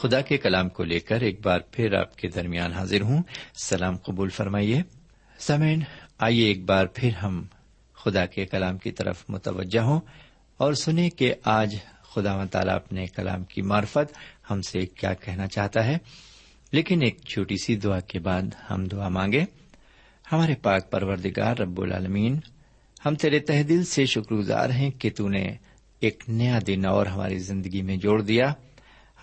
خدا کے کلام کو لے کر ایک بار پھر آپ کے درمیان حاضر ہوں. سلام قبول فرمائیے. سامعین، آئیے ایک بار پھر ہم خدا کے کلام کی طرف متوجہ ہوں اور سنیں کہ آج خداوند تعالیٰ اپنے کلام کی معرفت ہم سے کیا کہنا چاہتا ہے. لیکن ایک چھوٹی سی دعا کے بعد ہم دعا مانگیں. ہمارے پاک پروردگار رب العالمین، ہم تیرے تہ دل سے شکر گزار ہیں کہ تو نے ایک نیا دن اور ہماری زندگی میں جوڑ دیا،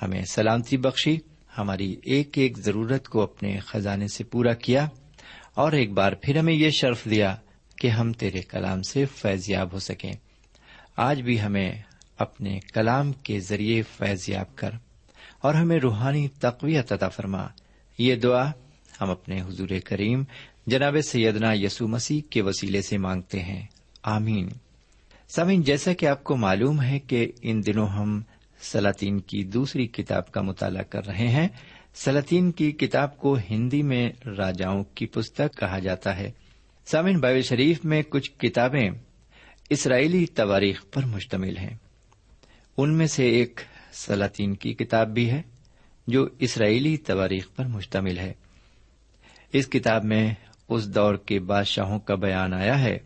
ہمیں سلامتی بخشی، ہماری ایک ایک ضرورت کو اپنے خزانے سے پورا کیا، اور ایک بار پھر ہمیں یہ شرف دیا کہ ہم تیرے کلام سے فیض یاب ہو سکیں. آج بھی ہمیں اپنے کلام کے ذریعے فیض یاب کر اور ہمیں روحانی تقویت عطا فرما. یہ دعا ہم اپنے حضور کریم جناب سیدنا یسوع مسیح کے وسیلے سے مانگتے ہیں، آمین. سامعین، جیسا کہ آپ کو معلوم ہے کہ ان دنوں ہم سلاطین کی دوسری کتاب کا مطالعہ کر رہے ہیں. سلاطین کی کتاب کو ہندی میں راجاؤں کی پستک کہا جاتا ہے. سامعین، بائبل شریف میں کچھ کتابیں اسرائیلی تواریخ پر مشتمل ہیں. ان میں سے ایک سلاطین کی کتاب بھی ہے جو اسرائیلی تواریخ پر مشتمل ہے. اس کتاب میں اس دور کے بادشاہوں کا بیان آیا ہے.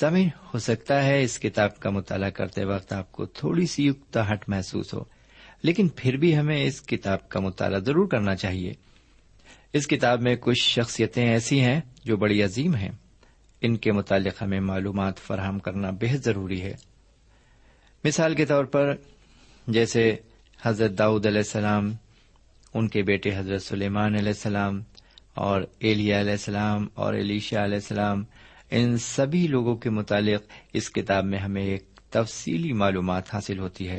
سامعین، ہو سکتا ہے اس کتاب کا مطالعہ کرتے وقت آپ کو تھوڑی سی اکتاہٹ محسوس ہو، لیکن پھر بھی ہمیں اس کتاب کا مطالعہ ضرور کرنا چاہیے. اس کتاب میں کچھ شخصیتیں ایسی ہیں جو بڑی عظیم ہیں. ان کے متعلق ہمیں معلومات فراہم کرنا بہت ضروری ہے. مثال کے طور پر جیسے حضرت داؤد علیہ السلام، ان کے بیٹے حضرت سلیمان علیہ السلام، اور ایلیا علیہ السلام اور ایلیشا علیہ السلام، ان سبھی لوگوں کے متعلق اس کتاب میں ہمیں ایک تفصیلی معلومات حاصل ہوتی ہے.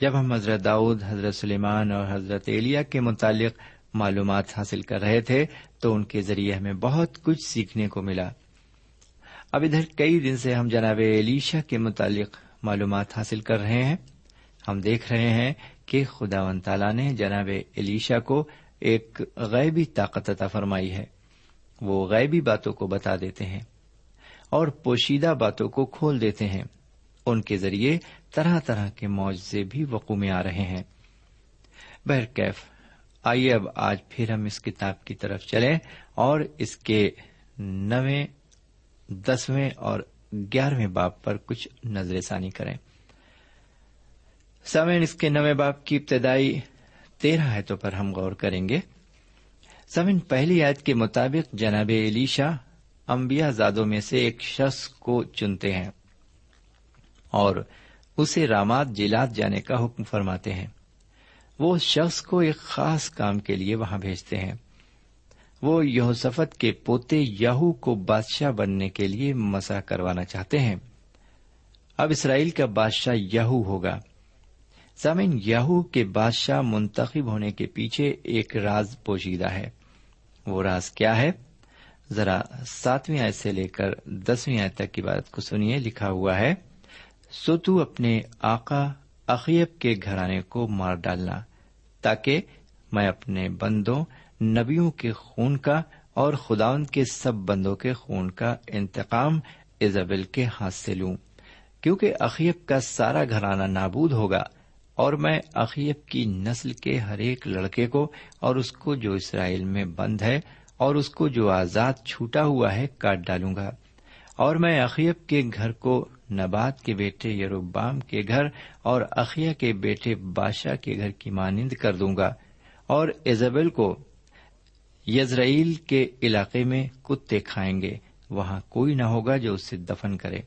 جب ہم حضرت داؤد، حضرت سلیمان اور حضرت ایلیا کے متعلق معلومات حاصل کر رہے تھے تو ان کے ذریعے ہمیں بہت کچھ سیکھنے کو ملا. اب ادھر کئی دن سے ہم جناب ایلیشا کے متعلق معلومات حاصل کر رہے ہیں. ہم دیکھ رہے ہیں کہ خداوند تعالیٰ نے جناب ایلیشا کو ایک غیبی طاقت عطا فرمائی ہے. وہ غیبی باتوں کو بتا دیتے ہیں اور پوشیدہ باتوں کو کھول دیتے ہیں. ان کے ذریعے طرح طرح کے معجزے بھی وقوع میں آ رہے ہیں. بہرکیف، آئیے اب آج پھر ہم اس کتاب کی طرف چلیں اور اس کے 9، 10 اور 11 باب پر کچھ نظر ثانی کریں. سامعین، اس کے 9 باب کی ابتدائی 13 آیتوں پر ہم غور کریں گے. سامعین، پہلی آیت کے مطابق جناب ایلیشا انبیاء زادوں میں سے ایک شخص کو چنتے ہیں اور اسے رامات جیلات جانے کا حکم فرماتے ہیں. وہ شخص کو ایک خاص کام کے لیے وہاں بھیجتے ہیں. وہ یہوشافت کے پوتے یاہو کو بادشاہ بننے کے لیے مسح کروانا چاہتے ہیں. اب اسرائیل کا بادشاہ یاہو ہوگا. سامعین، یاہو کے بادشاہ منتخب ہونے کے پیچھے ایک راز پوشیدہ ہے. وہ راز کیا ہے؟ ذرا 7ویں آیت سے لے کر 10ویں آیت تک کی بات کو سنیے. لکھا ہوا ہے، سو تو اپنے آقا اخیب کے گھرانے کو مار ڈالنا تاکہ میں اپنے بندوں نبیوں کے خون کا اور خداوند کے سب بندوں کے خون کا انتقام ایزابل کے ہاتھ سے لوں، کیونکہ اخیب کا سارا گھرانہ نابود ہوگا اور میں اخیب کی نسل کے ہر ایک لڑکے کو اور اس کو جو اسرائیل میں بند ہے اور اس کو جو آزاد چھوٹا ہوا ہے کاٹ ڈالوں گا، اور میں اخیب کے گھر کو نبات کے بیٹے یروبام کے گھر اور اخیا کے بیٹے بادشاہ کے گھر کی مانند کر دوں گا، اور ایزابل کو یزرائیل کے علاقے میں کتے کھائیں گے، وہاں کوئی نہ ہوگا جو اسے دفن کرے.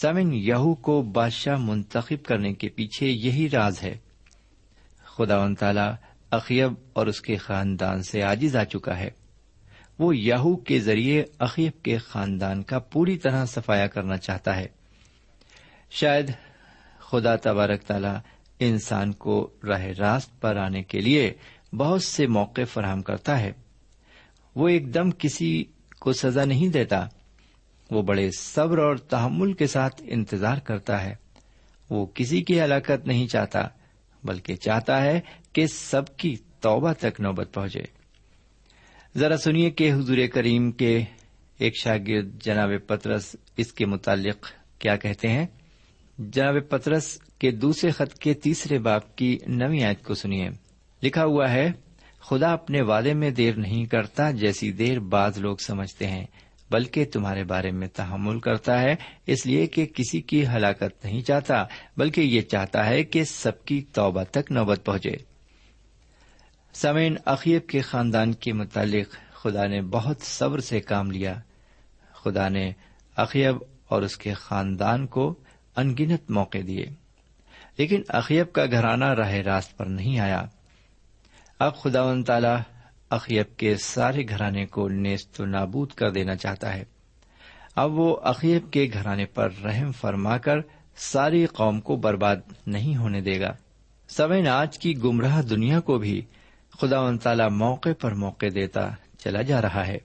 سامعین، یہو کو بادشاہ منتخب کرنے کے پیچھے یہی راز ہے. خداوند تعالی اخیب اور اس کے خاندان سے عاجز آ چکا ہے. وہ یاہو کے ذریعے اخیب کے خاندان کا پوری طرح صفایا کرنا چاہتا ہے. شاید خدا تبارک تعالی انسان کو راہ راست پر آنے کے لیے بہت سے موقع فراہم کرتا ہے. وہ ایک دم کسی کو سزا نہیں دیتا. وہ بڑے صبر اور تحمل کے ساتھ انتظار کرتا ہے. وہ کسی کی ہلاکت نہیں چاہتا، بلکہ چاہتا ہے کہ سب کی توبہ تک نوبت پہنچے. ذرا سنیے کہ حضور کریم کے ایک شاگرد جناب پطرس اس کے متعلق کیا کہتے ہیں. جناب پترس کے دوسرے خط کے تیسرے باب کی 9 آیت کو سنیے. لکھا ہوا ہے, خدا اپنے وعدے میں دیر نہیں کرتا جیسی دیر بعض لوگ سمجھتے ہیں, بلکہ تمہارے بارے میں تحمل کرتا ہے, اس لیے کہ کسی کی ہلاکت نہیں چاہتا بلکہ یہ چاہتا ہے کہ سب کی توبہ تک نوبت پہنچے. سامعین, اخیب کے خاندان کے متعلق خدا نے بہت صبر سے کام لیا. خدا نے اخیب اور اس کے خاندان کو انگنت موقع دیے, لیکن اخیب کا گھرانہ راہ راست پر نہیں آیا. اب خداوند تعالی اخیب کے سارے گھرانے کو نیست و نابود کر دینا چاہتا ہے. اب وہ اخیب کے گھرانے پر رحم فرما کر ساری قوم کو برباد نہیں ہونے دے گا. سمعن, آج کی گمراہ دنیا کو بھی خداوند تعالی موقع پر موقع دیتا چلا جا رہا ہے,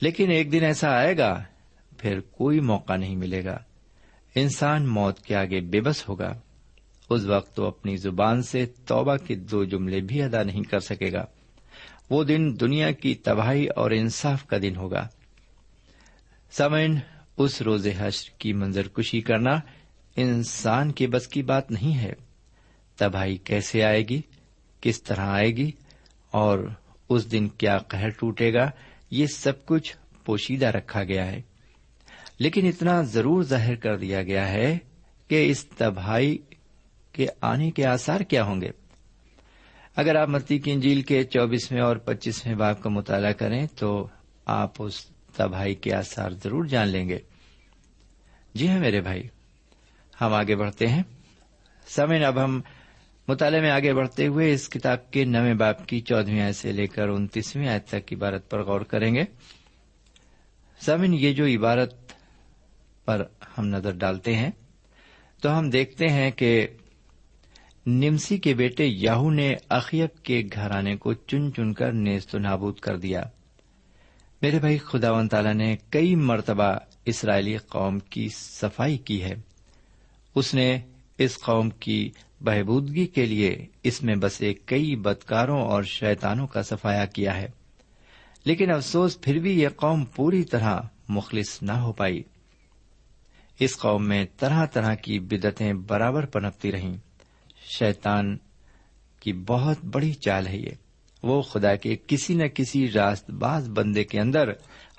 لیکن ایک دن ایسا آئے گا پھر کوئی موقع نہیں ملے گا. انسان موت کے آگے بے بس ہوگا. اس وقت وہ اپنی زبان سے توبہ کے 2 جملے بھی ادا نہیں کر سکے گا. وہ دن دنیا کی تباہی اور انصاف کا دن ہوگا. سامعین, اس روز حشر کی منظر کشی کرنا انسان کے بس کی بات نہیں ہے. تباہی کیسے آئے گی, کس طرح آئے گی, اور اس دن کیا قہر ٹوٹے گا, یہ سب کچھ پوشیدہ رکھا گیا ہے. لیکن اتنا ضرور ظاہر کر دیا گیا ہے کہ اس تباہی کے آنے کے آثار کیا ہوں گے. اگر آپ متی کی انجیل کے 24 اور 25 باب کا مطالعہ کریں تو آپ اس تباہی کے آثار ضرور جان لیں گے. جی ہاں میرے بھائی, ہم آگے بڑھتے ہیں. سامعین, اب ہم مطالعے میں آگے بڑھتے ہوئے اس کتاب کے 9 باب کی 14 آیت سے لے کر 29 آیت تک عبارت پر غور کریں گے. سامعین, یہ جو عبارت پر ہم نظر ڈالتے ہیں تو ہم دیکھتے ہیں کہ نمسی کے بیٹے یاہو نے اخیب کے گھرانے کو چن چن کر نیست و نابود کر دیا. میرے بھائی, خداوند تعالیٰ نے کئی مرتبہ اسرائیلی قوم کی صفائی کی ہے. اس نے اس قوم کی بہبودگی کے لیے اس میں بسے کئی بدکاروں اور شیطانوں کا صفایا کیا ہے, لیکن افسوس پھر بھی یہ قوم پوری طرح مخلص نہ ہو پائی. اس قوم میں طرح طرح کی بدعتیں برابر پنپتی رہیں. شیطان کی بہت بڑی چال ہے یہ, وہ خدا کے کسی نہ کسی راست باز بندے کے اندر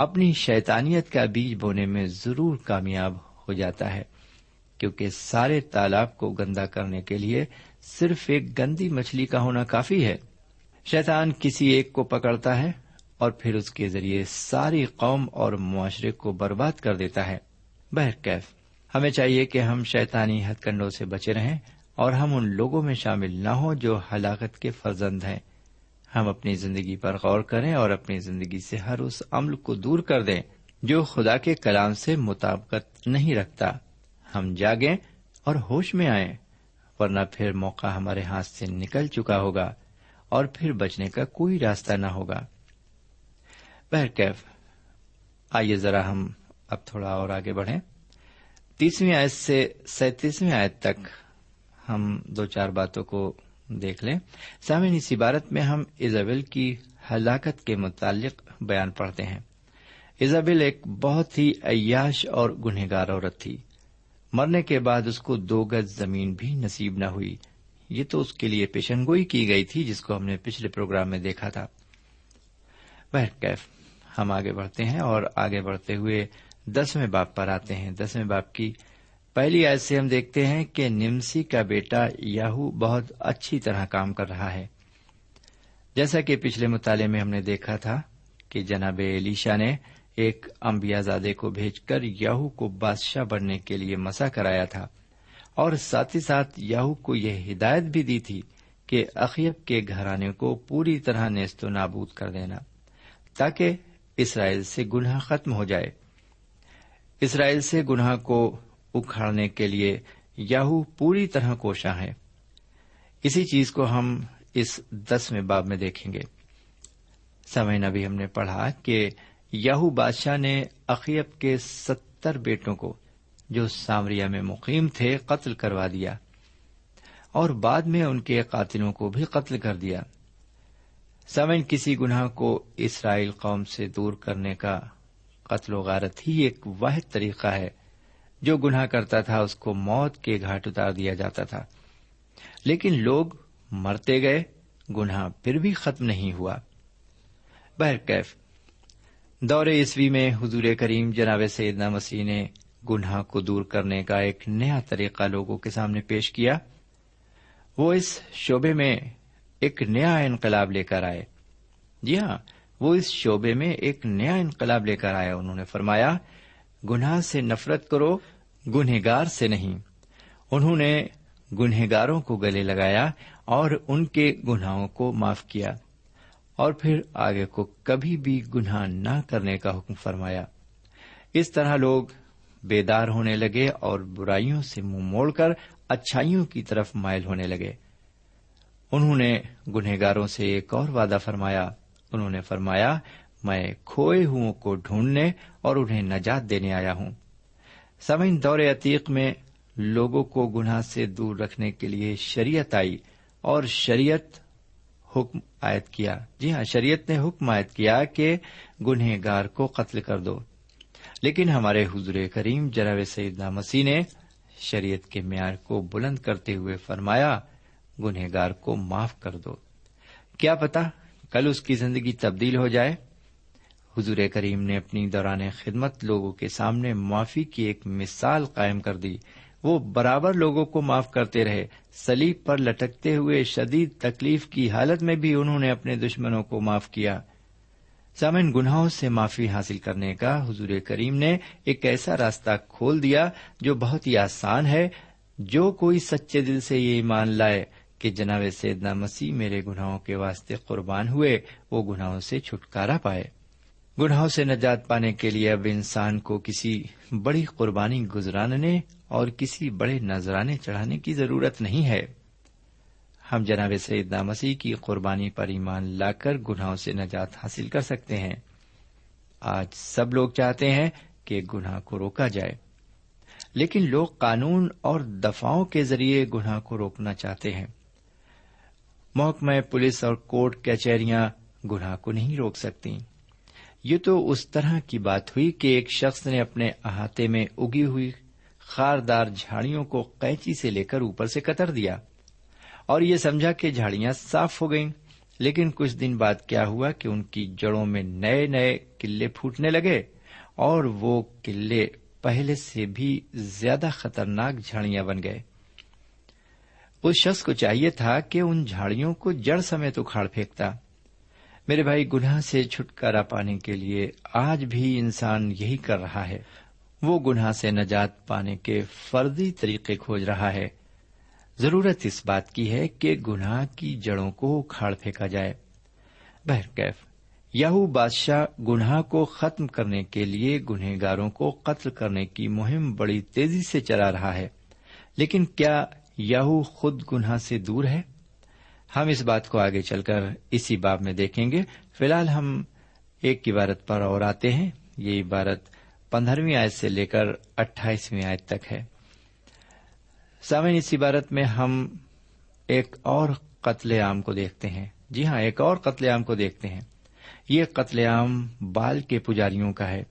اپنی شیطانیت کا بیج بونے میں ضرور کامیاب ہو جاتا ہے, کیونکہ سارے تالاب کو گندا کرنے کے لیے صرف ایک گندی مچھلی کا ہونا کافی ہے. شیطان کسی ایک کو پکڑتا ہے اور پھر اس کے ذریعے ساری قوم اور معاشرے کو برباد کر دیتا ہے. بہرکیف, ہمیں چاہیے کہ ہم شیطانی ہتھ کنڈوں سے بچے رہیں اور ہم ان لوگوں میں شامل نہ ہوں جو ہلاکت کے فرزند ہیں. ہم اپنی زندگی پر غور کریں اور اپنی زندگی سے ہر اس عمل کو دور کر دیں جو خدا کے کلام سے مطابقت نہیں رکھتا. ہم جاگیں اور ہوش میں آئیں, ورنہ پھر موقع ہمارے ہاتھ سے نکل چکا ہوگا اور پھر بچنے کا کوئی راستہ نہ ہوگا. بہرکیف, آئیے ذرا ہم اب تھوڑا اور آگے بڑھیں. 30 آیت سے 37 آیت تک ہم 2-4 باتوں کو دیکھ لیں. سامعین, اس عبارت میں ہم ایزابیل کی ہلاکت کے متعلق بیان پڑھتے ہیں. ایزابیل ایک بہت ہی عیاش اور گنہگار عورت تھی. مرنے کے بعد اس کو 2 گز زمین بھی نصیب نہ ہوئی. یہ تو اس کے لیے پیشن گوئی کی گئی تھی جس کو ہم نے پچھلے پروگرام میں دیکھا تھا. بہرکیف, ہم آگے بڑھتے ہیں اور آگے بڑھتے ہوئے 10 باب پر آتے ہیں. 10 باب کی پہلی آیت سے ہم دیکھتے ہیں کہ نمسی کا بیٹا یاہو بہت اچھی طرح کام کر رہا ہے. جیسا کہ پچھلے مطالعے میں ہم نے دیکھا تھا کہ جناب ایلیشا نے ایک انبیاء زادے کو بھیج کر یاہو کو بادشاہ بننے کے لیے مسح کرایا تھا, اور ساتھ ہی ساتھ یاہو کو یہ ہدایت بھی دی تھی کہ اخیب کے گھرانے کو پوری طرح نیست و نابود کر دینا تاکہ اسرائیل سے گناہ ختم ہو جائے. اسرائیل سے گناہ کو اکھاڑنے کے لیے یاہو پوری طرح کوشاں ہے. اسی چیز کو ہم اس 10 باب میں دیکھیں گے. سامعین, ابھی ہم نے پڑھا کہ یاہو بادشاہ نے اخیب کے 70 بیٹوں کو جو سامریا میں مقیم تھے قتل کروا دیا, اور بعد میں ان کے قاتلوں کو بھی قتل کر دیا. سامعین, کسی گناہ کو اسرائیل قوم سے دور کرنے کا قتل و غارت ہی ایک واحد طریقہ ہے جو گناہ کرتا تھا اس کو موت کے گھاٹ اتار دیا جاتا تھا، لیکن لوگ مرتے گئے، گناہ پھر بھی ختم نہیں ہوا۔ بہرکیف دور عیسوی میں حضور کریم جناب سیدنا مسیح نے گناہ کو دور کرنے کا ایک نیا طریقہ لوگوں کے سامنے پیش کیا۔ وہ اس شعبے میں ایک نیا انقلاب لے کر آئے۔ جی ہاں، وہ اس شعبے میں ایک نیا انقلاب لے کر آئے۔ انہوں نے فرمایا، گناہ سے نفرت کرو، گنہگار سے نہیں۔ انہوں نے گنہگاروں کو گلے لگایا اور ان کے گناہوں کو معاف کیا، اور پھر آگے کو کبھی بھی گناہ نہ کرنے کا حکم فرمایا۔ اس طرح لوگ بیدار ہونے لگے اور برائیوں سے منہ موڑ کر اچھائیوں کی طرف مائل ہونے لگے۔ انہوں نے گنہگاروں سے ایک اور وعدہ فرمایا۔ انہوں نے فرمایا، میں کھوئے ہوں کو ڈھونڈنے اور انہیں نجات دینے آیا ہوں۔ سامعین، دور عتیق میں لوگوں کو گناہ سے دور رکھنے کے لیے شریعت آئی، اور شریعت حکم عائد کیا۔ جی ہاں، شریعت نے حکم عائد کیا کہ گنہگار کو قتل کر دو، لیکن ہمارے حضور کریم جناب سیدنا مسیح نے شریعت کے معیار کو بلند کرتے ہوئے فرمایا، گنہگار کو معاف کر دو۔ کیا پتہ کل اس کی زندگی تبدیل ہو جائے۔ حضور کریم نے اپنی دوران خدمت لوگوں کے سامنے معافی کی ایک مثال قائم کر دی۔ وہ برابر لوگوں کو معاف کرتے رہے۔ صلیب پر لٹکتے ہوئے شدید تکلیف کی حالت میں بھی انہوں نے اپنے دشمنوں کو معاف کیا۔ سامعین، گناہوں سے معافی حاصل کرنے کا حضور کریم نے ایک ایسا راستہ کھول دیا جو بہت ہی آسان ہے۔ جو کوئی سچے دل سے یہ ایمان لائے کہ جناب سیدنا مسیح میرے گناہوں کے واسطے قربان ہوئے، وہ گناہوں سے چھٹکارا پائے۔ گناہوں سے نجات پانے کے لیے اب انسان کو کسی بڑی قربانی گزرانے اور کسی بڑے نذرانے چڑھانے کی ضرورت نہیں ہے۔ ہم جناب سیدنا مسیح کی قربانی پر ایمان لا کر گناہوں سے نجات حاصل کر سکتے ہیں۔ آج سب لوگ چاہتے ہیں کہ گناہ کو روکا جائے، لیکن لوگ قانون اور دفعوں کے ذریعے گناہ کو روکنا چاہتے ہیں۔ محکمہ پولیس اور کورٹ کچہریاں گناہ کو نہیں روک سکتی۔ یہ تو اس طرح کی بات ہوئی کہ ایک شخص نے اپنے احاطے میں اگی ہوئی خاردار جھاڑیوں کو قینچی سے لے کر اوپر سے کتر دیا اور یہ سمجھا کہ جھاڑیاں صاف ہو گئیں، لیکن کچھ دن بعد کیا ہوا کہ ان کی جڑوں میں نئے نئے قلے پھوٹنے لگے، اور وہ قلے پہلے سے بھی زیادہ خطرناک جھاڑیاں بن گئے۔ اس شخص کو چاہیے تھا کہ ان جھاڑیوں کو جڑ سمیت اکھاڑ پھینکتا۔ میرے بھائی، گناہ سے چھٹکارا پانے کے لیے آج بھی انسان یہی کر رہا ہے۔ وہ گناہ سے نجات پانے کے فردی طریقے کھوج رہا ہے۔ ضرورت اس بات کی ہے کہ گناہ کی جڑوں کو اکھاڑ پھینکا جائے۔ بہرکیف یہو بادشاہ گناہ کو ختم کرنے کے لیے گنہگاروں کو قتل کرنے کی مہم بڑی تیزی سے چلا رہا ہے، لیکن کیا یہو خود گناہ سے دور ہے؟ ہم اس بات کو آگے چل کر اسی باب میں دیکھیں گے۔ فی الحال ہم ایک عبارت پر اور آتے ہیں۔ یہ عبارت 15ویں آیت سے لے کر 28ویں آیت تک ہے۔ سامعین، اس عبارت میں ہم ایک اور قتل عام کو دیکھتے ہیں۔ جی ہاں، ایک اور قتل عام کو دیکھتے ہیں۔ یہ قتل عام بال کے پجاریوں کا ہے۔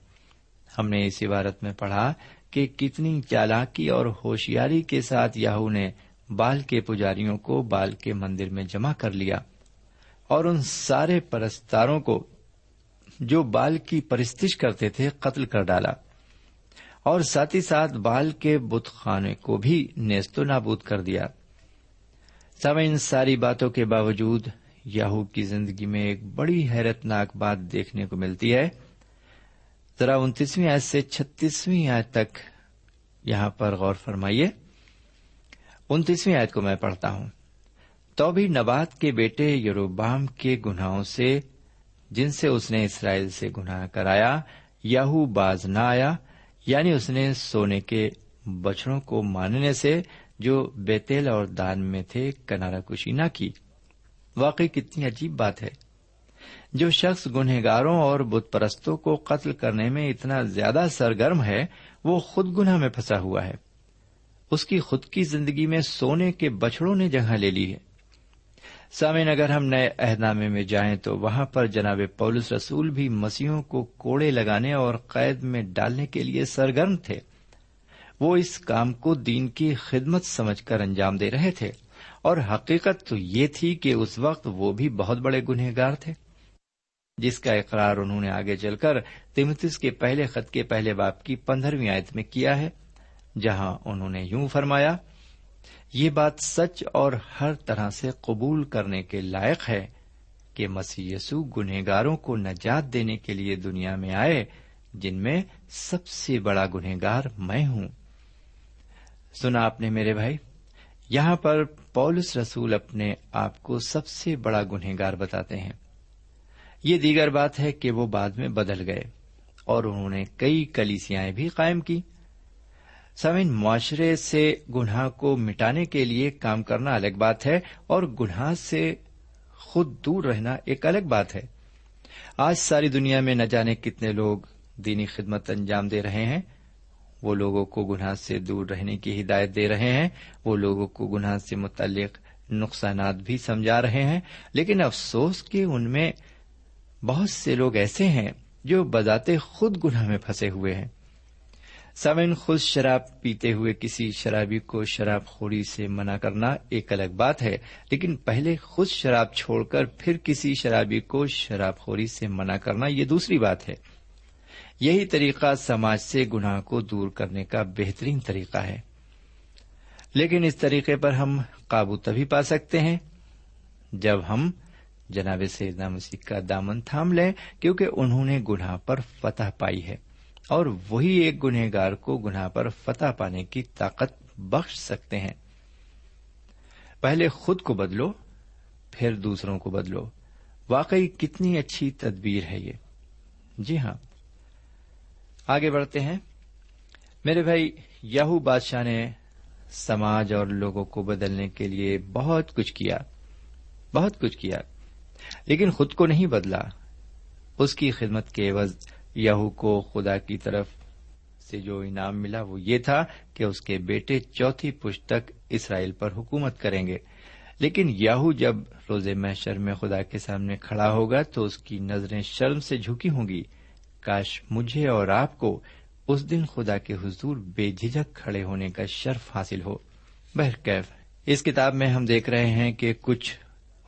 ہم نے اس عبارت میں پڑھا کہ کتنی چالاکی اور ہوشیاری کے ساتھ یاہو نے بال کے پجاریوں کو بال کے مندر میں جمع کر لیا، اور ان سارے پرستاروں کو جو بال کی پرستش کرتے تھے قتل کر ڈالا، اور ساتھ ہی ساتھ بال کے بت خانے کو بھی نیست و نابود کر دیا۔ سامعین، ان ساری باتوں کے باوجود یاہو کی زندگی میں ایک بڑی حیرت ناک بات دیکھنے کو ملتی ہے۔ ذرا 29ویں آیت سے 36ویں آیت تک یہاں پر غور فرمائیے۔ 29ویں آیت کو میں پڑھتا ہوں۔ تو بھی نبات کے بیٹے یروبام کے گناہوں سے، جن سے اس نے اسرائیل سے گناہ کرایا، یاہو باز نہ آیا، یعنی اس نے سونے کے بچڑوں کو ماننے سے جو بیتیل اور دان میں تھے کنارہ کشی نہ کی۔ واقعی کتنی عجیب بات ہے۔ جو شخص گنہگاروں اور بت پرستوں کو قتل کرنے میں اتنا زیادہ سرگرم ہے، وہ خود گناہ میں پھنسا ہوا ہے۔ اس کی خود کی زندگی میں سونے کے بچڑوں نے جگہ لے لی ہے۔ سامعین، اگر ہم نئے عہدنامے میں جائیں تو وہاں پر جناب پولس رسول بھی مسیحوں کو کوڑے لگانے اور قید میں ڈالنے کے لیے سرگرم تھے۔ وہ اس کام کو دین کی خدمت سمجھ کر انجام دے رہے تھے، اور حقیقت تو یہ تھی کہ اس وقت وہ بھی بہت بڑے گنہگار تھے، جس کا اقرار انہوں نے آگے چل کر تیموتھیوس کے پہلے خط کے پہلے باب کی 15ویں آیت میں کیا ہے، جہاں انہوں نے یوں فرمایا، یہ بات سچ اور ہر طرح سے قبول کرنے کے لائق ہے کہ مسیح یسوع گنہگاروں کو نجات دینے کے لیے دنیا میں آئے، جن میں سب سے بڑا گنہگار میں ہوں۔ سنا آپ نے میرے بھائی، یہاں پر پولس رسول اپنے آپ کو سب سے بڑا گنہگار بتاتے ہیں۔ یہ دیگر بات ہے کہ وہ بعد میں بدل گئے اور انہوں نے کئی کلیسیائیں بھی قائم کی۔ سامعین، معاشرے سے گناہ کو مٹانے کے لیے کام کرنا الگ بات ہے، اور گناہ سے خود دور رہنا ایک الگ بات ہے۔ آج ساری دنیا میں نہ جانے کتنے لوگ دینی خدمت انجام دے رہے ہیں، وہ لوگوں کو گناہ سے دور رہنے کی ہدایت دے رہے ہیں، وہ لوگوں کو گناہ سے متعلق نقصانات بھی سمجھا رہے ہیں، لیکن افسوس کہ ان میں بہت سے لوگ ایسے ہیں جو بذات خود گناہ میں پھنسے ہوئے ہیں۔ سامعین، خود شراب پیتے ہوئے کسی شرابی کو شراب خوری سے منع کرنا ایک الگ بات ہے، لیکن پہلے خود شراب چھوڑ کر پھر کسی شرابی کو شراب خوری سے منع کرنا یہ دوسری بات ہے۔ یہی طریقہ سماج سے گناہ کو دور کرنے کا بہترین طریقہ ہے، لیکن اس طریقے پر ہم قابو تبھی پا سکتے ہیں جب ہم جناب سیدنا مسیح کا دامن تھام لیں، کیونکہ انہوں نے گناہ پر فتح پائی ہے، اور وہی ایک گنہگار کو گناہ پر فتح پانے کی طاقت بخش سکتے ہیں۔ پہلے خود کو بدلو، پھر دوسروں کو بدلو۔ واقعی کتنی اچھی تدبیر ہے یہ۔ جی ہاں، آگے بڑھتے ہیں میرے بھائی۔ یاہو بادشاہ نے سماج اور لوگوں کو بدلنے کے لیے بہت کچھ کیا، لیکن خود کو نہیں بدلا۔ اس کی خدمت کے عوض یاہو کو خدا کی طرف سے جو انعام ملا وہ یہ تھا کہ اس کے بیٹے چوتھی پشت تک اسرائیل پر حکومت کریں گے، لیکن یاہو جب روز محشر میں خدا کے سامنے کھڑا ہوگا تو اس کی نظریں شرم سے جھکی ہوں گی۔ کاش مجھے اور آپ کو اس دن خدا کے حضور بے جھجک کھڑے ہونے کا شرف حاصل ہو۔ بہرکیف، اس کتاب میں ہم دیکھ رہے ہیں کہ کچھ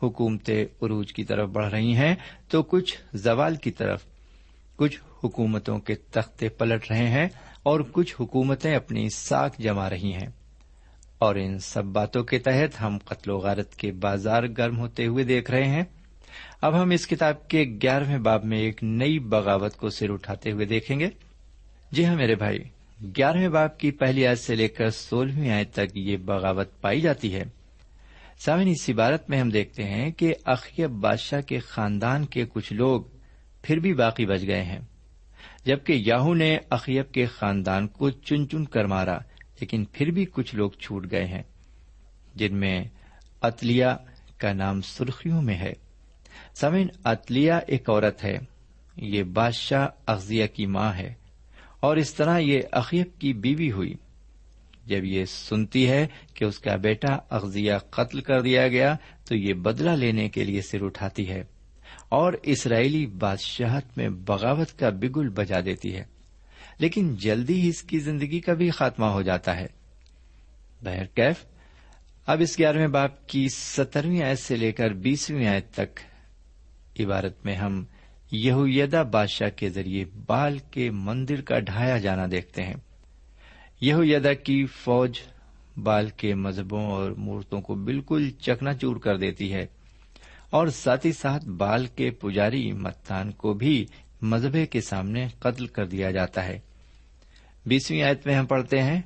حکومتیں عروج کی طرف بڑھ رہی ہیں تو کچھ زوال کی طرف، کچھ حکومتوں کے تختے پلٹ رہے ہیں اور کچھ حکومتیں اپنی ساکھ جما رہی ہیں، اور ان سب باتوں کے تحت ہم قتل و غارت کے بازار گرم ہوتے ہوئے دیکھ رہے ہیں۔ اب ہم اس کتاب کے 11ویں باب میں ایک نئی بغاوت کو سر اٹھاتے ہوئے دیکھیں گے۔ جی ہاں میرے بھائی، 11ویں باب کی پہلی آیت سے لے کر 16ویں آیت تک یہ بغاوت پائی جاتی ہے۔ سامعین، اس عبارت میں ہم دیکھتے ہیں کہ اخیب بادشاہ کے خاندان کے کچھ لوگ پھر بھی باقی بچ گئے ہیں، جبکہ یاہو نے اخیب کے خاندان کو چن چن کر مارا، لیکن پھر بھی کچھ لوگ چھوٹ گئے ہیں، جن میں اتلیہ کا نام سرخیوں میں ہے۔ سامعین، اتلیہ ایک عورت ہے، یہ بادشاہ اخزیہ کی ماں ہے، اور اس طرح یہ اخیب کی بیوی ہوئی۔ جب یہ سنتی ہے کہ اس کا بیٹا اخزیہ قتل کر دیا گیا تو یہ بدلہ لینے کے لیے سر اٹھاتی ہے اور اسرائیلی بادشاہت میں بغاوت کا بگل بجا دیتی ہے، لیکن جلدی ہی اس کی زندگی کا بھی خاتمہ ہو جاتا ہے۔ بہرکیف، اب اس 11ویں باب کی 17ویں آیت سے لے کر 20ویں آیت تک عبارت میں ہم یہویدا بادشاہ کے ذریعے بال کے مندر کا ڈھایا جانا دیکھتے ہیں۔ یہویدا کی فوج بال کے مذہبوں اور مورتوں کو بالکل چکنا چور کر دیتی ہے، اور ساتھ ہی ساتھ بال کے پجاری متان کو بھی مذبے کے سامنے قتل کر دیا جاتا ہے۔ 20ویں آیت میں ہم پڑھتے ہیں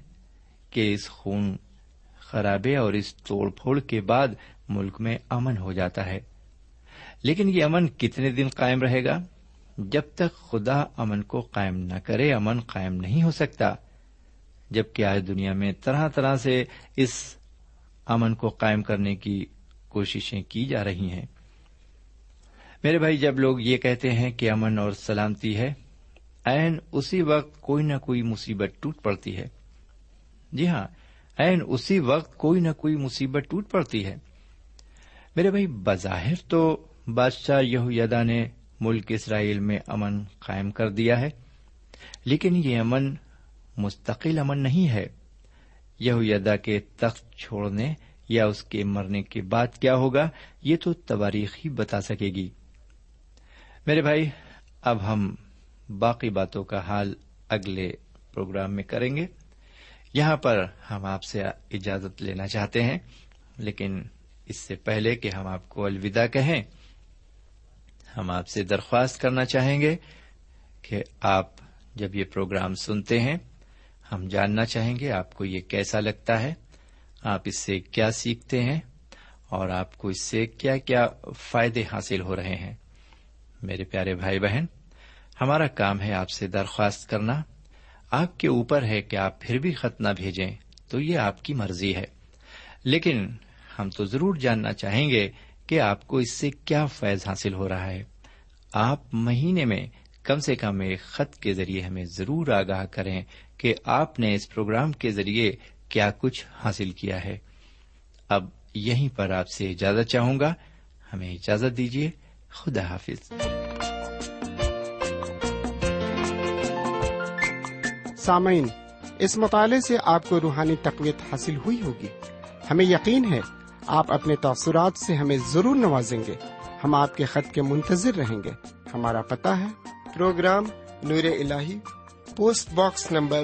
کہ اس خون خرابے اور اس توڑ پھوڑ کے بعد ملک میں امن ہو جاتا ہے، لیکن یہ امن کتنے دن قائم رہے گا؟ جب تک خدا امن کو قائم نہ کرے امن قائم نہیں ہو سکتا، جبکہ آج دنیا میں طرح طرح سے اس امن کو قائم کرنے کی کوششیں کی جا رہی ہیں۔ میرے بھائی، جب لوگ یہ کہتے ہیں کہ امن اور سلامتی ہے، عین اسی وقت کوئی نہ کوئی مصیبت ٹوٹ پڑتی ہے۔ جی ہاں، عین اسی وقت کوئی نہ کوئی مصیبت ٹوٹ پڑتی ہے۔ میرے بھائی، بظاہر تو بادشاہ یہویدا نے ملک اسرائیل میں امن قائم کر دیا ہے، لیکن یہ امن مستقل امن نہیں ہے. یہویدا کے تخت چھوڑنے یا اس کے مرنے کے بعد کیا ہوگا یہ تو تواریخ ہی بتا سکے گی. میرے بھائی، اب ہم باقی باتوں کا حال اگلے پروگرام میں کریں گے. یہاں پر ہم آپ سے اجازت لینا چاہتے ہیں، لیکن اس سے پہلے کہ ہم آپ کو الوداع کہیں، ہم آپ سے درخواست کرنا چاہیں گے کہ آپ جب یہ پروگرام سنتے ہیں، ہم جاننا چاہیں گے آپ کو یہ کیسا لگتا ہے، آپ اس سے کیا سیکھتے ہیں اور آپ کو اس سے کیا کیا فائدے حاصل ہو رہے ہیں. میرے پیارے بھائی بہن، ہمارا کام ہے آپ سے درخواست کرنا، آپ کے اوپر ہے کہ آپ پھر بھی خط نہ بھیجیں تو یہ آپ کی مرضی ہے، لیکن ہم تو ضرور جاننا چاہیں گے کہ آپ کو اس سے کیا فیض حاصل ہو رہا ہے. آپ مہینے میں کم سے کم ایک خط کے ذریعے ہمیں ضرور آگاہ کریں کہ آپ نے اس پروگرام کے ذریعے کیا کچھ حاصل کیا ہے. اب یہیں پر آپ سے اجازت چاہوں گا، ہمیں اجازت دیجیے. خدا حافظ. سامعین، اس مطالعے سے آپ کو روحانی تقویت حاصل ہوئی ہوگی. ہمیں یقین ہے آپ اپنے تاثرات سے ہمیں ضرور نوازیں گے. ہم آپ کے خط کے منتظر رہیں گے. ہمارا پتہ ہے: پروگرام نور الہی، پوسٹ باکس نمبر